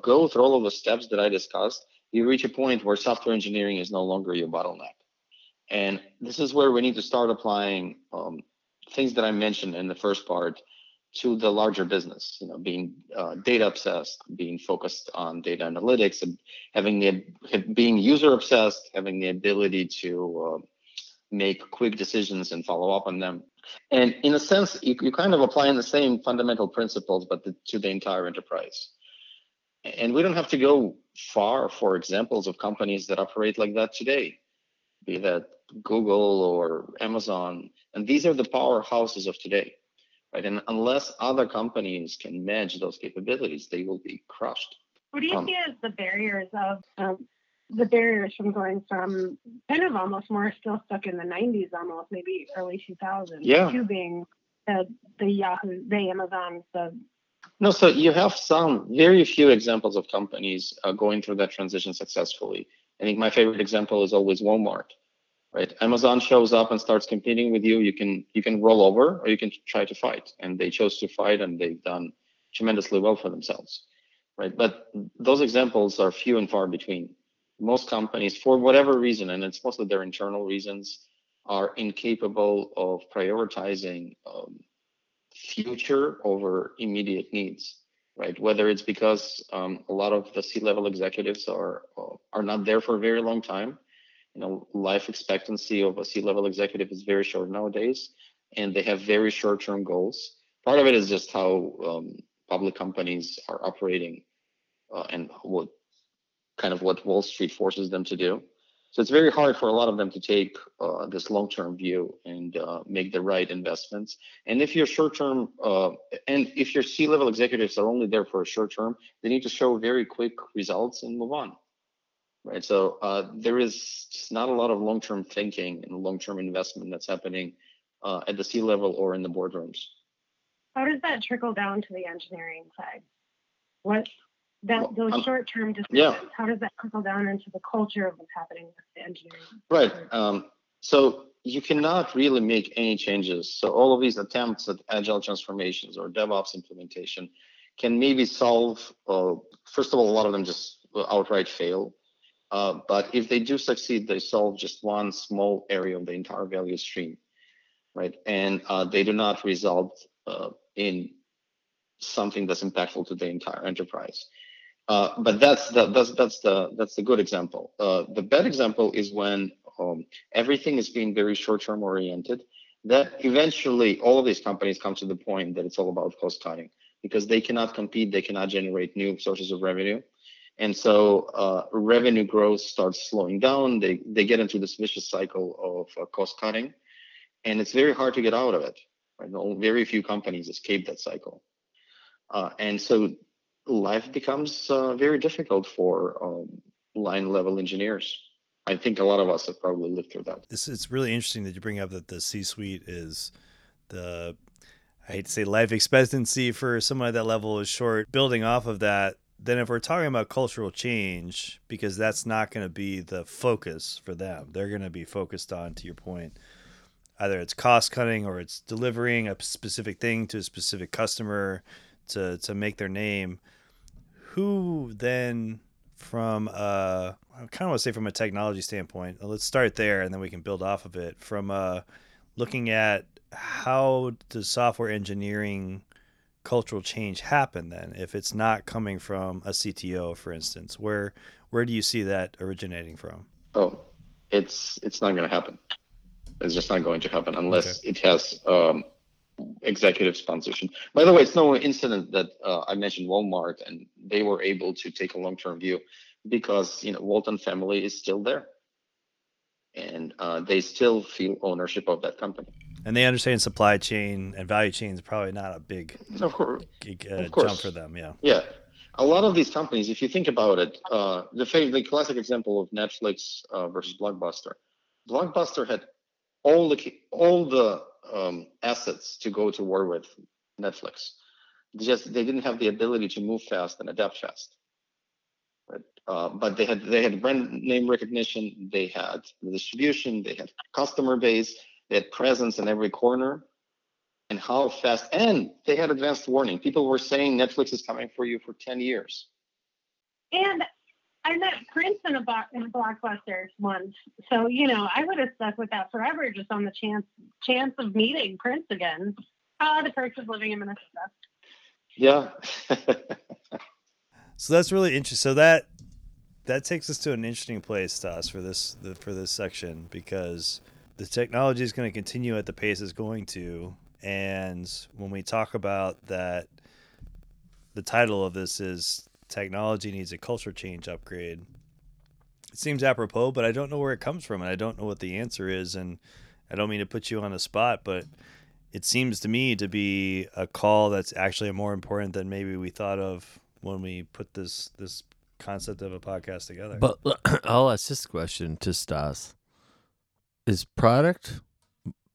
go through all of the steps that I discussed, you reach a point where software engineering is no longer your bottleneck. And this is where we need to start applying things that I mentioned in the first part to the larger business, being data obsessed, being focused on data analytics, and being user obsessed, having the ability to make quick decisions and follow up on them. And in a sense, you kind of applying the same fundamental principles, but to the entire enterprise. And we don't have to go far for examples of companies that operate like that today, be that Google or Amazon. And these are the powerhouses of today. Right, and unless other companies can match those capabilities, they will be crushed. What do you see as the barriers from going from kind of almost more still stuck in the 90s, almost maybe early 2000s, to being the Yahoo, the Amazon, the... No, so you have some very few examples of companies going through that transition successfully. I think my favorite example is always Walmart. Right, Amazon shows up and starts competing with you. You can roll over, or you can try to fight. And they chose to fight, and they've done tremendously well for themselves. Right, but those examples are few and far between. Most companies, for whatever reason, and it's mostly their internal reasons, are incapable of prioritizing future over immediate needs. Right, whether it's because a lot of the C-level executives are not there for a very long time. Life expectancy of a C-level executive is very short nowadays, and they have very short-term goals. Part of it is just how public companies are operating and what Wall Street forces them to do. So it's very hard for a lot of them to take this long-term view and make the right investments. And if your short-term and if your C-level executives are only there for a short term, they need to show very quick results and move on, right? So there is just not a lot of long-term thinking and long-term investment that's happening at the C-level or in the boardrooms. How does that trickle down to the engineering side? Those short-term decisions, how does that trickle down into the culture of what's happening with the engineering? Right. So you cannot really make any changes. So all of these attempts at agile transformations or DevOps implementation can maybe solve, first of all, a lot of them just outright fail. But if they do succeed, they solve just one small area of the entire value stream, right? And they do not result in something that's impactful to the entire enterprise. But that's the good example. The bad example is when everything is being very short-term oriented, that eventually all of these companies come to the point that it's all about cost cutting because they cannot compete, they cannot generate new sources of revenue. And so revenue growth starts slowing down. They get into this vicious cycle of cost cutting, and it's very hard to get out of it. Right? Very few companies escape that cycle. And so life becomes very difficult for line level engineers. I think a lot of us have probably lived through that. It's really interesting that you bring up that the C-suite is the, I hate to say life expectancy for someone at that level is short. Building off of that, then if we're talking about cultural change, because that's not going to be the focus for them, they're going to be focused on, to your point, either it's cost cutting or it's delivering a specific thing to a specific customer to make their name. Who then from I kind of want to say from a technology standpoint, let's start there and then we can build off of it from looking at how does software engineering cultural change happen then if it's not coming from a CTO, for instance, where do you see that originating from? Oh, it's not going to happen. It's just not going to happen unless it has executive sponsorship. By the way, it's no incident that I mentioned Walmart, and they were able to take a long-term view because Walton family is still there, and they still feel ownership of that company. And they understand supply chain and value chain is probably not a big jump for them. Yeah. Yeah. A lot of these companies, if you think about it, the classic example of Netflix versus Blockbuster. Blockbuster had all the assets to go to war with Netflix. Just they didn't have the ability to move fast and adapt fast. But they had brand name recognition, they had the distribution, they had customer base, they had presence in every corner, and how fast. And they had advanced warning. People were saying Netflix is coming for you for 10 years. And I met Prince in a Blockbuster once, so I would have stuck with that forever just on the chance of meeting Prince again. The perks of living in Minnesota. Yeah. So that's really interesting. So that takes us to an interesting place, Stas, for this section, because the technology is going to continue at the pace it's going to, and when we talk about that, the title of this is Technology Needs a Culture Change Upgrade. It seems apropos, but I don't know where it comes from, and I don't know what the answer is, and I don't mean to put you on the spot, but it seems to me to be a call that's actually more important than maybe we thought of when we put this concept of a podcast together. But I'll ask this question to Stas. Is product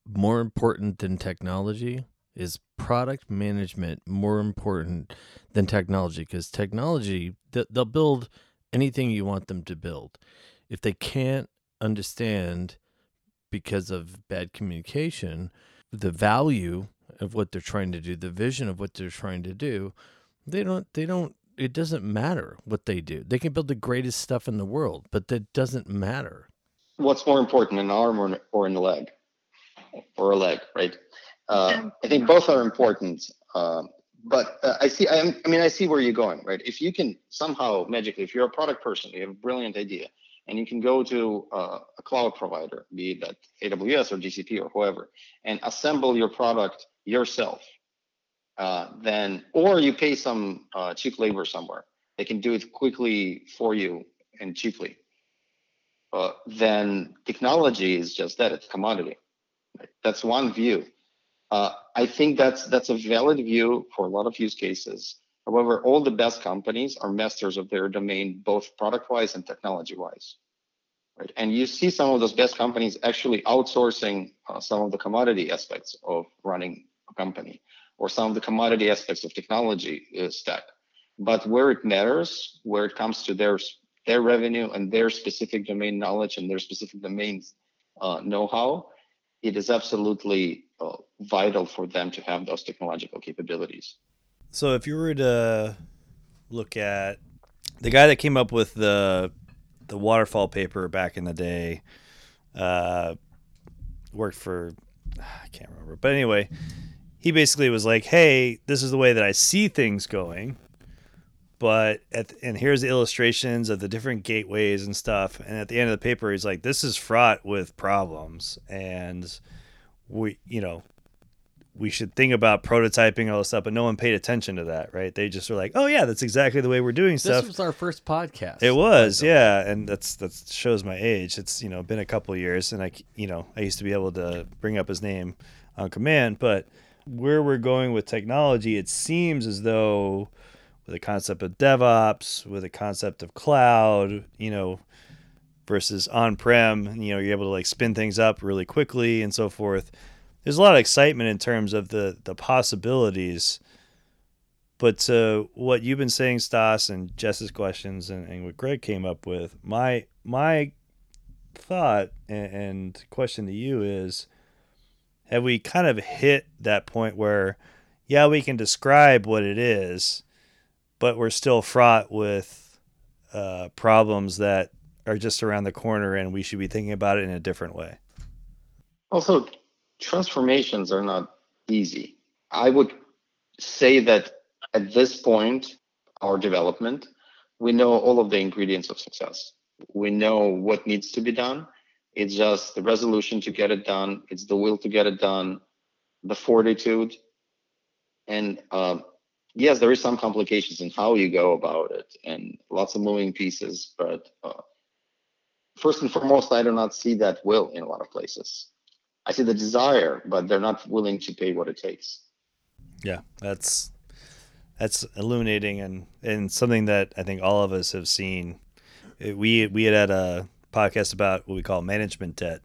more important than technology? Is product management more important than technology? Because technology, they'll build anything you want them to build. If they can't understand, because of bad communication, the value of what they're trying to do, the vision of what they're trying to do, it doesn't matter what they do. They can build the greatest stuff in the world, but that doesn't matter. What's more important, an arm or a leg? Or a leg, right? I think both are important, but I see where you're going, right? If you can somehow magically, if you're a product person, you have a brilliant idea, and you can go to a cloud provider, be that AWS or GCP or whoever, and assemble your product yourself, or you pay some cheap labor somewhere. They can do it quickly for you and cheaply. Then technology is just that, it's commodity. Right? That's one view. I think that's a valid view for a lot of use cases. However, all the best companies are masters of their domain, both product-wise and technology-wise. Right? And you see some of those best companies actually outsourcing some of the commodity aspects of running a company or some of the commodity aspects of technology stack. But where it matters, where it comes to their revenue and their specific domain knowledge and their specific domains know-how, it is absolutely vital for them to have those technological capabilities. So if you were to look at the guy that came up with the waterfall paper back in the day, worked for, I can't remember, but anyway, he basically was like, hey, this is the way that I see things going, but and here's the illustrations of the different gateways and stuff. And at the end of the paper, he's like, this is fraught with problems, and we should think about prototyping all this stuff, but no one paid attention to that, right? They just were like, oh yeah, that's exactly the way we're doing stuff. This was our first podcast. It was, yeah. And that shows my age. It's, been a couple of years, and I used to be able to bring up his name on command, but where we're going with technology, it seems as though with the concept of DevOps, with the concept of cloud, versus on-prem, you're able to like spin things up really quickly and so forth. There's a lot of excitement in terms of the possibilities, but to what you've been saying, Stas, and Jess's questions and what Greg came up with, my thought and question to you is, have we kind of hit that point where, yeah, we can describe what it is, but we're still fraught with problems that are just around the corner, and we should be thinking about it in a different way? Also, transformations are not easy. I would say that at this point, our development, we know all of the ingredients of success. We know what needs to be done. It's just the resolution to get it done. It's the will to get it done, the fortitude. And yes, there is some complications in how you go about it and lots of moving pieces. But first and foremost, I do not see that will in a lot of places. I see the desire, but they're not willing to pay what it takes. Yeah, that's illuminating and something that I think all of us have seen. We had a podcast about what we call management debt,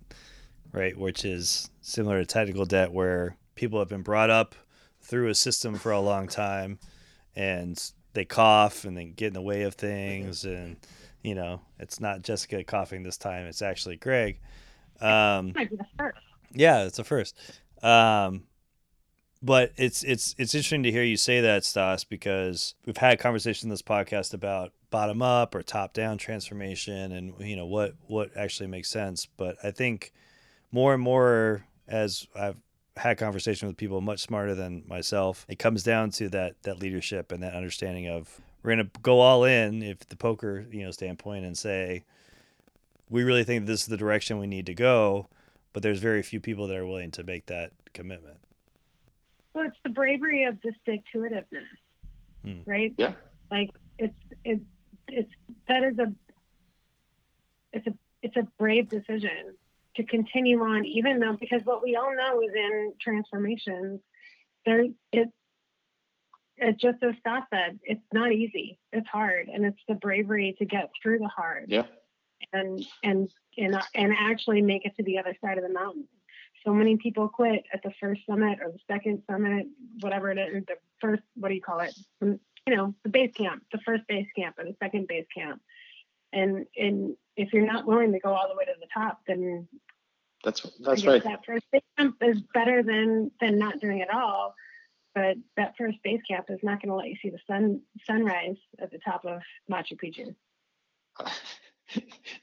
right? Which is similar to technical debt, where people have been brought up through a system for a long time, and they cough and they get in the way of things. And, it's not Jessica coughing this time. It's actually Greg. Might be the first. Yeah, it's a first. But it's interesting to hear you say that, Stas, because we've had conversations in this podcast about bottom up or top down transformation and what actually makes sense. But I think more and more, as I've had conversations with people much smarter than myself, it comes down to that leadership and that understanding of we're gonna go all in, if the poker standpoint, and say we really think this is the direction we need to go. But there's very few people that are willing to make that commitment. Well, it's the bravery of the stick-to-itiveness, right? Yeah. Like it's a brave decision to continue on, even though, because what we all know is in transformations, it's just as Scott said, it's not easy. It's hard, and it's the bravery to get through the hard. Yeah. And actually make it to the other side of the mountain. So many people quit at the first summit or the second summit, whatever it is, the first, what do you call it? The base camp, the first base camp or the second base camp. And if you're not willing to go all the way to the top, then that's right. That first base camp is better than not doing it all. But that first base camp is not going to let you see the sunrise at the top of Machu Picchu.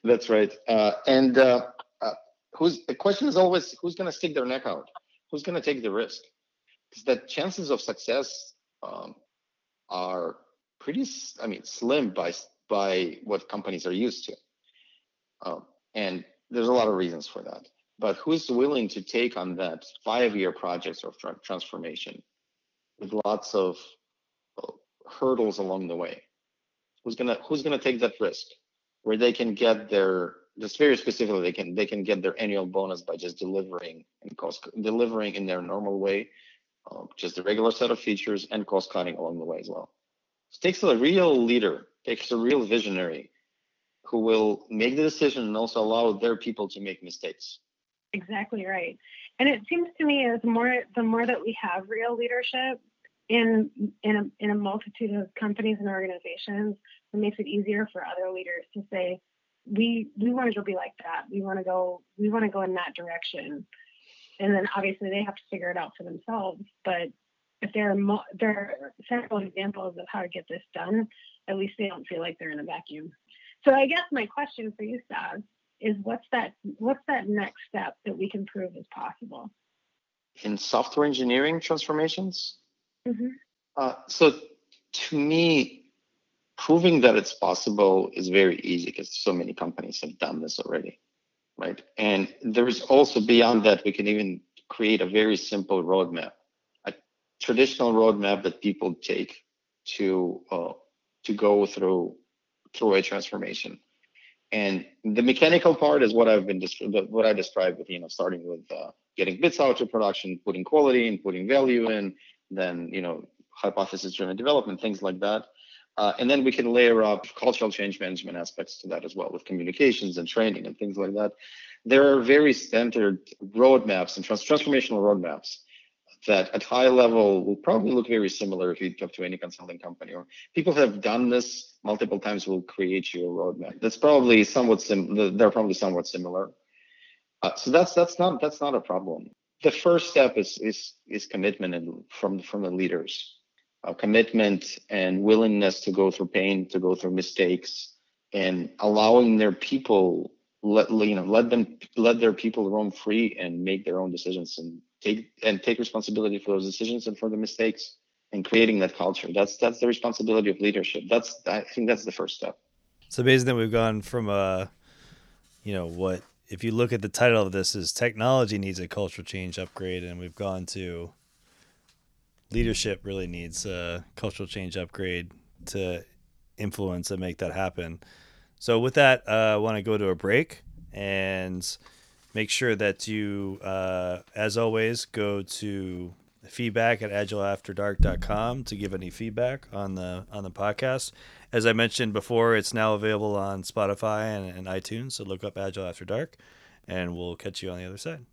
That's right. The question is always, who's going to stick their neck out? Who's going to take the risk? Because the chances of success are pretty, slim by what companies are used to. And there's a lot of reasons for that. But who's willing to take on that 5-year project or transformation? with lots of hurdles along the way. Who's gonna take that risk, where they can get their, just very specifically, they can get their annual bonus by just delivering in their normal way, just a regular set of features and cost cutting along the way as well. It takes a real leader, takes a real visionary, who will make the decision and also allow their people to make mistakes. Exactly right. And it seems to me as the more that we have real leadership in a multitude of companies and organizations, it makes it easier for other leaders to say, we want to go be like that. We want to go in that direction. And then obviously they have to figure it out for themselves. But if there are several examples of how to get this done, at least they don't feel like they're in a vacuum. So I guess my question for you, Stas, is what's that next step that we can prove is possible? In software engineering transformations? Mm-hmm. So to me, proving that it's possible is very easy because so many companies have done this already, right? And there is also beyond that, we can even create a very simple roadmap, a traditional roadmap that people take to go through a transformation. And the mechanical part is what I described with, starting with getting bits out to production, putting quality in, putting value in, then, hypothesis-driven development, things like that. And then we can layer up cultural change management aspects to that as well, with communications and training and things like that. There are very standard roadmaps and transformational roadmaps that at high level will probably look very similar if you talk to any consulting company, or people who have done this multiple times will create you a roadmap. That's probably somewhat similar. They're probably somewhat similar. So that's not a problem. The first step is commitment, and from the leaders, commitment and willingness to go through pain, to go through mistakes, and allowing their people, let their people roam free and make their own decisions and take responsibility for those decisions and for the mistakes, and creating that culture. That's the responsibility of leadership. I think that's the first step. So basically we've gone from if you look at the title of this is technology needs a cultural change upgrade, and we've gone to leadership really needs a cultural change upgrade to influence and make that happen. So with that, I want to go to a break and make sure that you, as always, go to feedback@agileafterdark.com to give any feedback on the podcast. As I mentioned before, it's now available on Spotify and iTunes, so look up Agile After Dark, and we'll catch you on the other side.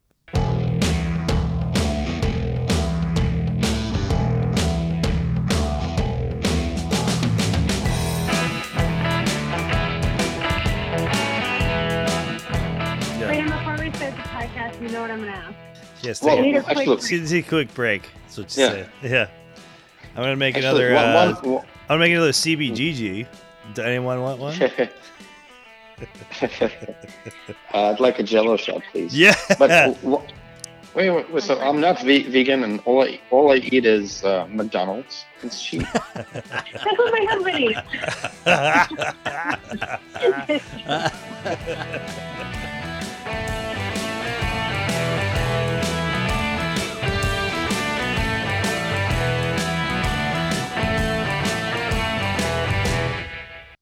You know what I'm gonna ask? Yes. Take a quick break. That's what you say. Yeah. I'm gonna make another. I'm gonna make another CBGG. Does anyone want one? I'd like a Jello shot, please. Yeah. But wait. So I'm not vegan, and all I eat is McDonald's. It's cheap. That's what my husband eats.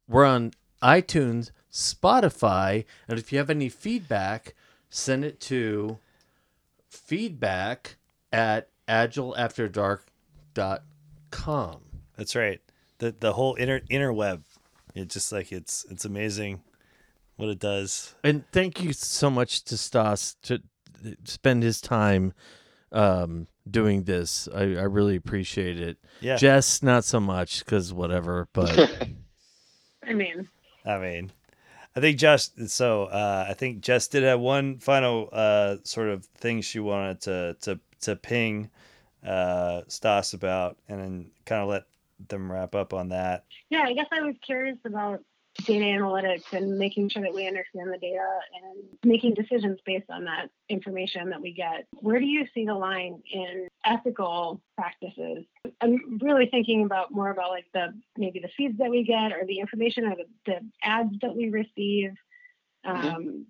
We're on iTunes, Spotify, and if you have any feedback, send it to feedback@agileafterdark.com. That's right. The whole interweb. It's just like it's amazing what it does. And thank you so much to Stas to spend his time doing this. I really appreciate it. Yeah. Jess, not so much because whatever, but. I mean, I think Jess did have one final sort of thing she wanted to ping Stas about, and then kind of let them wrap up on that. Yeah, I guess I was curious about data analytics and making sure that we understand the data and making decisions based on that information that we get. Where do you see the line in ethical practices? I'm really thinking more about like maybe the feeds that we get, or the information, or the ads that we receive. Mm-hmm.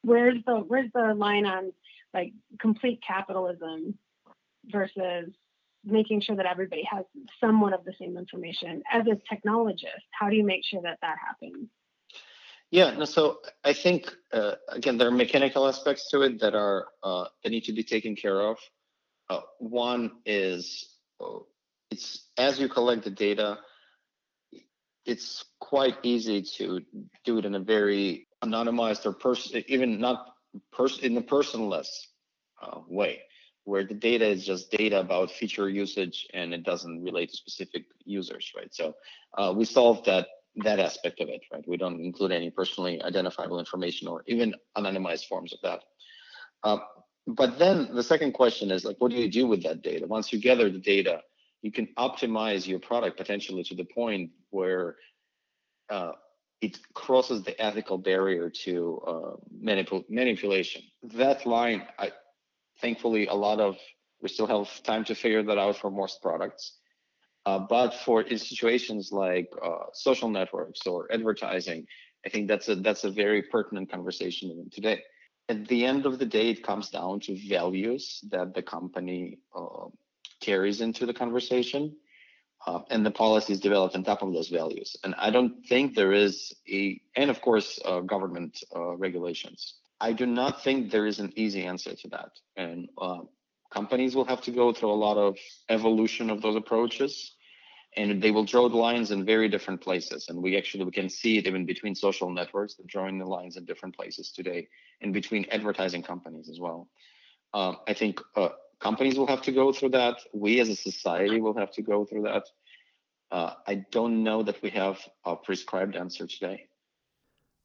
Where's the line on like complete capitalism versus making sure that everybody has somewhat of the same information. As a technologist, how do you make sure that that happens? Yeah, no, so I think, again, there are mechanical aspects to it that are that need to be taken care of. One is, it's as you collect the data, it's quite easy to do it in a very anonymized or even personless way, where the data is just data about feature usage and it doesn't relate to specific users, right? So we solved that aspect of it, right? We don't include any personally identifiable information or even anonymized forms of that. But then the second question is, like, what do you do with that data? Once you gather the data, you can optimize your product potentially to the point where it crosses the ethical barrier to manipulation. That line, thankfully, we still have time to figure that out for most products. But for institutions like social networks or advertising, I think that's a very pertinent conversation even today. At the end of the day, it comes down to values that the company carries into the conversation, and the policies developed on top of those values. And I don't think there is and of course, government regulations. I do not think there is an easy answer to that. And companies will have to go through a lot of evolution of those approaches, and they will draw the lines in very different places. And we can see it even between social networks, they're drawing the lines in different places today, and between advertising companies as well. I think companies will have to go through that. We as a society will have to go through that. I don't know that we have a prescribed answer today.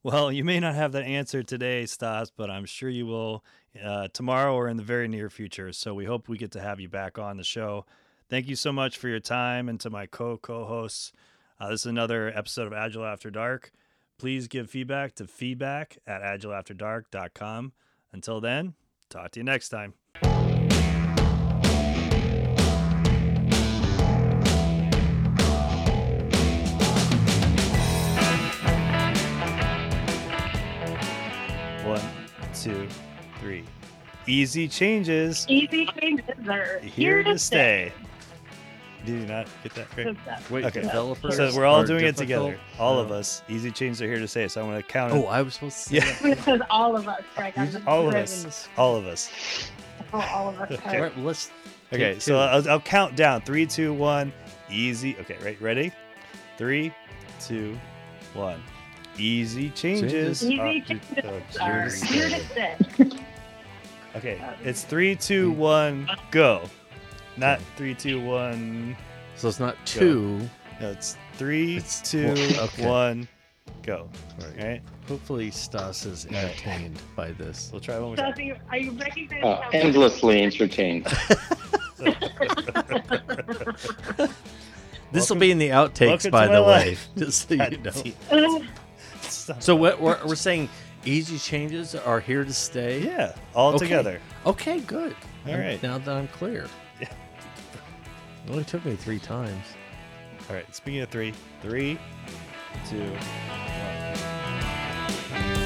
Well, you may not have that answer today, Stas, but I'm sure you will tomorrow or in the very near future. So we hope we get to have you back on the show. Thank you so much for your time, and to my co-hosts. This is another episode of Agile After Dark. Please give feedback to feedback@agileafterdark.com. Until then, talk to you next time. Two, three. Easy changes. Easy changes are here to stay. Did you not get that? Great. Wait, okay. Developers. So we're all doing it together. All of us. Easy changes are here to stay. So I'm going to count. Oh, I was supposed to say that. It says all of us, Greg. All of us. All of us. Okay. All right, let's okay, so I'll count down. 3, 2, 1. Easy. Okay, right. Ready? 3, 2, 1. Easy changes. Okay, it's 3, 2, 1, go. Not 3, 2, 1. So it's not two. Go. No, it's 3, 2, 1, go. All right. Hopefully, Stas is entertained by this. We'll try one more time. Stas, are you recognizing? Endlessly entertained. This will be in the outtakes, by the way. Just so you know. So we're saying easy changes are here to stay? Yeah, all together. Okay, good. All right. Now that I'm clear. Yeah. It only took me 3 times. All right, speaking of 3, 3, 2, 1.